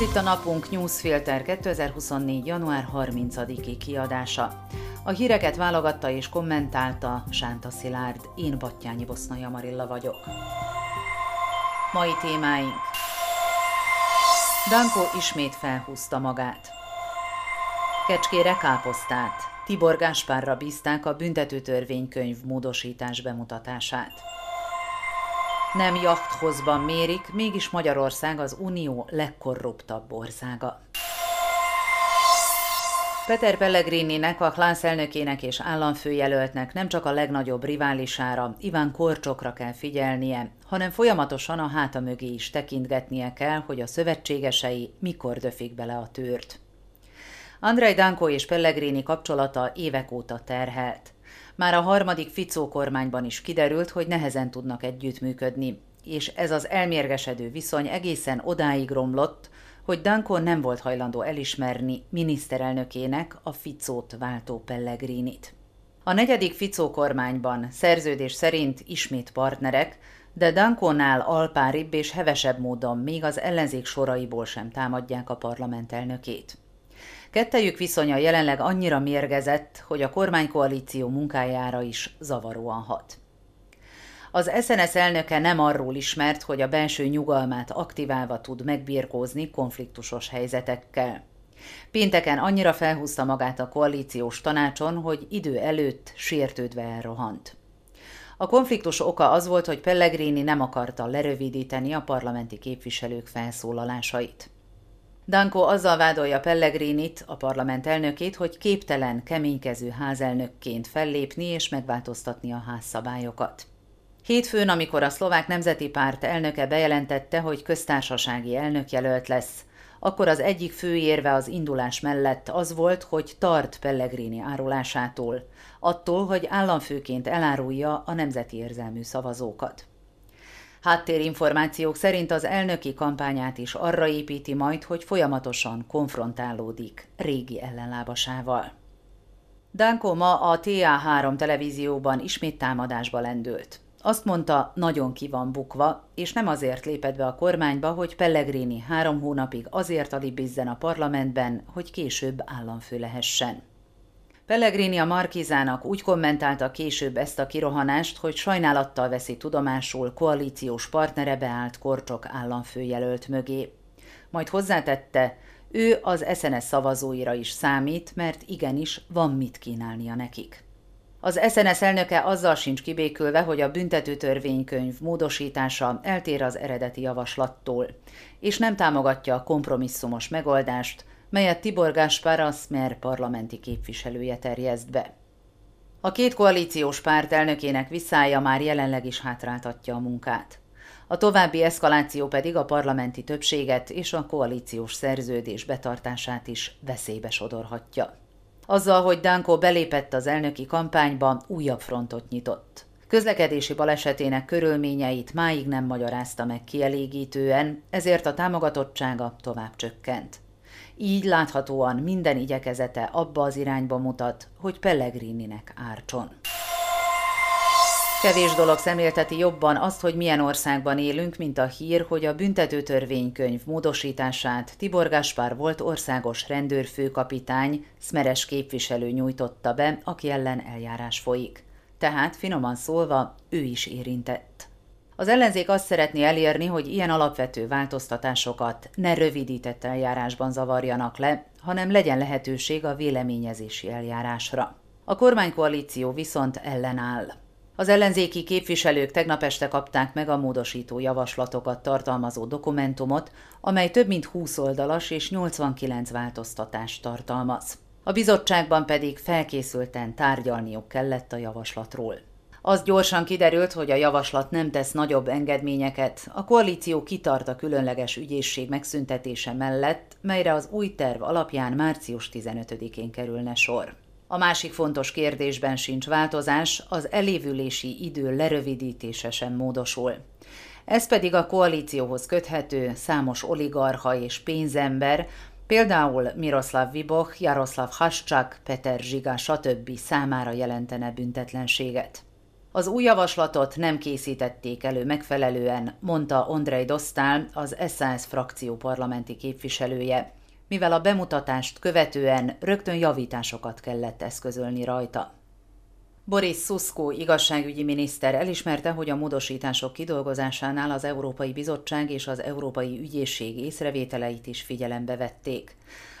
Ez itt a napunk Newsfilter 2024. január 30-i kiadása. A híreket válogatta és kommentálta Sánta Szilárd, én Battyányi Bosznai Amarilla vagyok. Mai témáink: Dankó ismét felhúzta magát. Kecskére káposztát. Tibor Gašpárra bízták a büntetőtörvénykönyv módosítás bemutatását. Nem jachthozban mérik, mégis Magyarország az Unió legkorruptabb országa. Peter Pellegrininek, a KLÁSZ elnökének és államfőjelöltnek nem csak a legnagyobb riválisára, Ivan Korčokra kell figyelnie, hanem folyamatosan a háta mögé is tekintgetnie kell, hogy a szövetségesei mikor döfik bele a tűrt. András Danko és Pellegrini kapcsolata évek óta terhelt. Már a harmadik Fico kormányban is kiderült, hogy nehezen tudnak együttműködni, és ez az elmérgesedő viszony egészen odáig romlott, hogy Danko nem volt hajlandó elismerni miniszterelnökének a Ficót váltó Pellegrinit. A negyedik Fico kormányban szerződés szerint ismét partnerek, de Dankónál alpáribb és hevesebb módon még az ellenzék soraiból sem támadják a parlament elnökét. Kettejük viszonya jelenleg annyira mérgezett, hogy a kormánykoalíció munkájára is zavaróan hat. Az SNS elnöke nem arról ismert, hogy a belső nyugalmát aktiválva tud megbirkózni konfliktusos helyzetekkel. Pénteken annyira felhúzta magát a koalíciós tanácson, hogy idő előtt sértődve elrohant. A konfliktus oka az volt, hogy Pellegrini nem akarta lerövidíteni a parlamenti képviselők felszólalásait. Danko azzal vádolja Pellegrinit, a parlament elnökét, hogy képtelen, keménykező házelnökként fellépni és megváltoztatni a házszabályokat. Hétfőn, amikor a Szlovák Nemzeti Párt elnöke bejelentette, hogy köztársasági elnökjelölt lesz, akkor az egyik fő érve az indulás mellett az volt, hogy tart Pellegrini árulásától, attól, hogy államfőként elárulja a nemzeti érzelmű szavazókat. Háttérinformációk szerint az elnöki kampányát is arra építi majd, hogy folyamatosan konfrontálódik régi ellenlábasával. Danko ma a TA3 televízióban ismét támadásba lendült. Azt mondta, nagyon ki van bukva, és nem azért lépett be a kormányba, hogy Pellegrini 3 hónapig azért alibizzen a parlamentben, hogy később államfő lehessen. Pellegrini a Markizának úgy kommentálta később ezt a kirohanást, hogy sajnálattal veszi tudomásul, koalíciós partnere beállt Korčok államfőjelölt mögé. Majd hozzátette, ő az SNS szavazóira is számít, mert igenis van mit kínálnia nekik. Az SNS elnöke azzal sincs kibékülve, hogy a büntetőtörvénykönyv módosítása eltér az eredeti javaslattól, és nem támogatja a kompromisszumos megoldást, melyet Tibor Gašpar, a SMER parlamenti képviselője terjeszt be. A két koalíciós párt elnökének visszája már jelenleg is hátráltatja a munkát. A további eszkaláció pedig a parlamenti többséget és a koalíciós szerződés betartását is veszélybe sodorhatja. Azzal, hogy Danko belépett az elnöki kampányba, újabb frontot nyitott. Közlekedési balesetének körülményeit máig nem magyarázta meg kielégítően, ezért a támogatottsága tovább csökkent. Így láthatóan minden igyekezete abba az irányba mutat, hogy Pellegrininek ártson. Kevés dolog szemlélteti jobban azt, hogy milyen országban élünk, mint a hír, hogy a büntetőtörvénykönyv módosítását Tibor Gašpar volt országos rendőrfőkapitány, szmeres képviselő nyújtotta be, aki ellen eljárás folyik. Tehát finoman szólva, ő is érintett. Az ellenzék azt szeretné elérni, hogy ilyen alapvető változtatásokat ne rövidített eljárásban zavarjanak le, hanem legyen lehetőség a véleményezési eljárásra. A kormánykoalíció viszont ellenáll. Az ellenzéki képviselők tegnap este kapták meg a módosító javaslatokat tartalmazó dokumentumot, amely több mint 20 oldalas és 89 változtatást tartalmaz. A bizottságban pedig felkészülten tárgyalniuk kellett a javaslatról. Az gyorsan kiderült, hogy a javaslat nem tesz nagyobb engedményeket, a koalíció kitart a különleges ügyészség megszüntetése mellett, melyre az új terv alapján március 15-én kerülne sor. A másik fontos kérdésben sincs változás, az elévülési idő lerövidítése sem módosul. Ez pedig a koalícióhoz köthető számos oligarcha és pénzember, például Miroslav Vibok, Jaroslav Haschak, Peter Zsiga stb. Számára jelentene büntetlenséget. A Az új javaslatot nem készítették elő megfelelően, mondta Ondrej Dostál, az SaS frakció parlamenti képviselője, mivel a bemutatást követően rögtön javításokat kellett eszközölni rajta. Boris Suszkó igazságügyi miniszter elismerte, hogy a módosítások kidolgozásánál az Európai Bizottság és az Európai Ügyészség észrevételeit is figyelembe vették.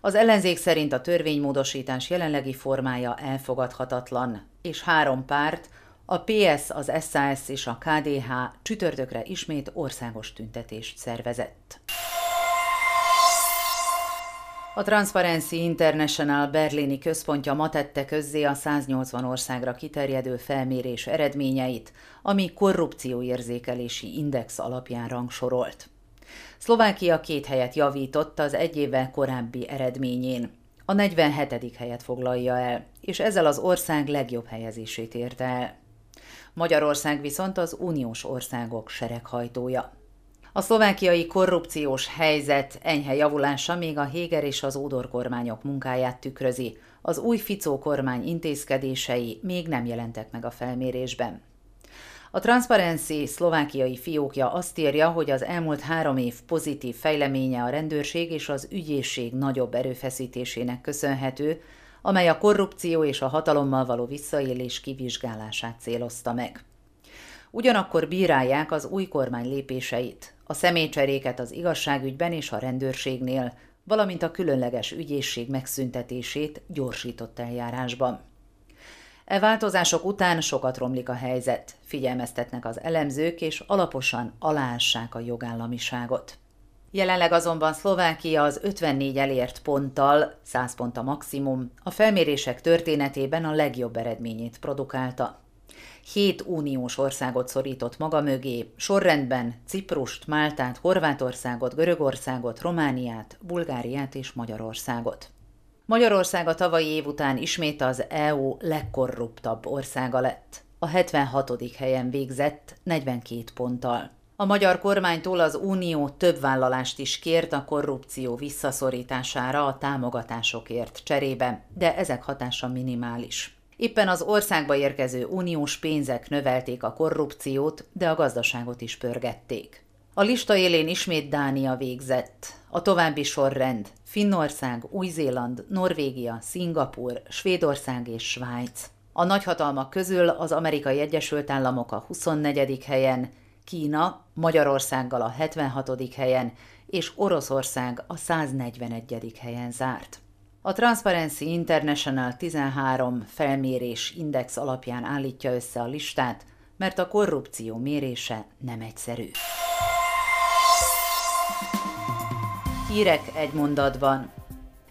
Az ellenzék szerint a törvénymódosítás jelenlegi formája elfogadhatatlan, és 3 párt, a PS, az SaS és a KDH csütörtökre ismét országos tüntetést szervezett. A Transparency International berlini központja ma tette közzé a 180 országra kiterjedő felmérés eredményeit, ami korrupcióérzékelési index alapján rangsorolt. Szlovákia 2 helyet javított az 1 évvel korábbi eredményén. A 47. helyet foglalja el, és ezzel az ország legjobb helyezését érte el. Magyarország viszont az uniós országok sereghajtója. A szlovákiai korrupciós helyzet enyhe javulása még a Héger és az Ódor kormányok munkáját tükrözi. Az új Fico kormány intézkedései még nem jelentek meg a felmérésben. A Transparency szlovákiai fiókja azt írja, hogy az elmúlt 3 év pozitív fejleménye a rendőrség és az ügyészség nagyobb erőfeszítésének köszönhető, amely a korrupció és a hatalommal való visszaélés kivizsgálását célozta meg. Ugyanakkor bírálják az új kormány lépéseit, a személycseréket az igazságügyben és a rendőrségnél, valamint a különleges ügyészség megszüntetését gyorsított eljárásban. E változások után sokat romlik a helyzet, figyelmeztetnek az elemzők, és alaposan aláássák a jogállamiságot. Jelenleg azonban Szlovákia az 54 elért ponttal, 100 pont a maximum, a felmérések történetében a legjobb eredményét produkálta. 7 uniós országot szorított maga mögé, sorrendben Ciprust, Máltát, Horvátországot, Görögországot, Romániát, Bulgáriát és Magyarországot. Magyarország a tavalyi év után ismét az EU legkorruptabb országa lett. A 76. helyen végzett 42 ponttal. A magyar kormánytól az Unió több vállalást is kért a korrupció visszaszorítására a támogatásokért cserébe, de ezek hatása minimális. Éppen az országba érkező uniós pénzek növelték a korrupciót, de a gazdaságot is pörgették. A lista élén ismét Dánia végzett. A további sorrend Finnország, Új-Zéland, Norvégia, Szingapur, Svédország és Svájc. A nagyhatalmak közül az Amerikai Egyesült Államok a 24. helyen, Kína Magyarországgal a 76. helyen és Oroszország a 141. helyen zárt. A Transparency International 13 felmérés index alapján állítja össze a listát, mert a korrupció mérése nem egyszerű. Hírek egy mondatban.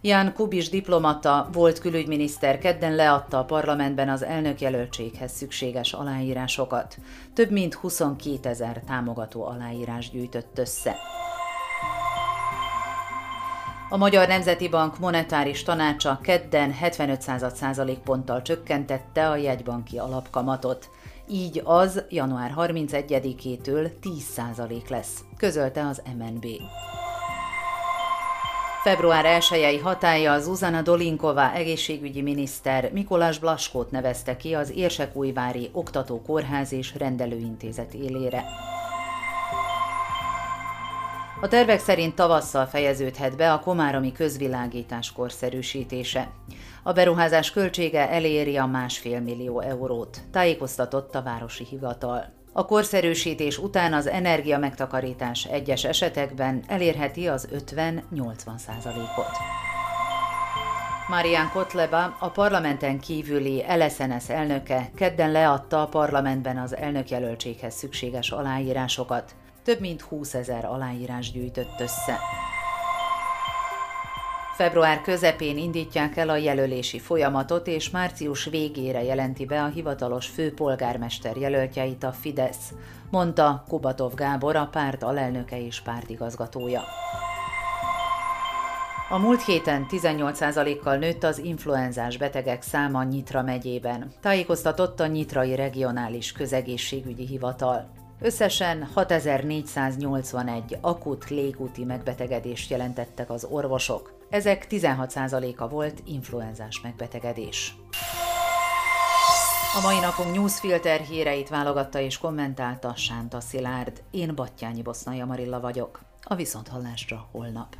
Ján Kubiš diplomata, volt külügyminiszter kedden leadta a parlamentben az elnökjelöltséghez szükséges aláírásokat. Több mint 22 000 támogató aláírás gyűjtött össze. A Magyar Nemzeti Bank monetáris tanácsa kedden 0,75 százalékponttal csökkentette a jegybanki alapkamatot. Így az január 31-től 10 százalék lesz, közölte az MNB. Február 1-i hatállyal Zuzana Dolinková egészségügyi miniszter Mikolás Blaskót nevezte ki az Érsekújvári Oktató-Kórház és Rendelőintézet élére. A tervek szerint tavasszal fejeződhet be a komáromi közvilágítás korszerűsítése. A beruházás költsége eléri a 1,5 millió eurót, tájékoztatott a városi hivatal. A korszerűsítés után az energiamegtakarítás egyes esetekben elérheti az 50–80 százalékot. Marián Kotleba, a parlamenten kívüli LSNS elnöke kedden leadta a parlamentben az elnökjelöltséghez szükséges aláírásokat. Több mint 20 000 aláírás gyűjtött össze. Február közepén indítják el a jelölési folyamatot, és március végére jelenti be a hivatalos főpolgármester jelöltjeit a Fidesz, mondta Kubatov Gábor, a párt alelnöke és pártigazgatója. A múlt héten 18 százalékkal nőtt az influenzás betegek száma Nyitra megyében, tájékoztatott a Nyitrai Regionális Közegészségügyi Hivatal. Összesen 6481 akut légúti megbetegedést jelentettek az orvosok. Ezek 16 százaléka volt influenzás megbetegedés. A mai napunk Newsfilter híreit válogatta és kommentálta Sánta Szilárd. Én Battyányi Bosznai Amarilla vagyok. A viszonthallásra holnap.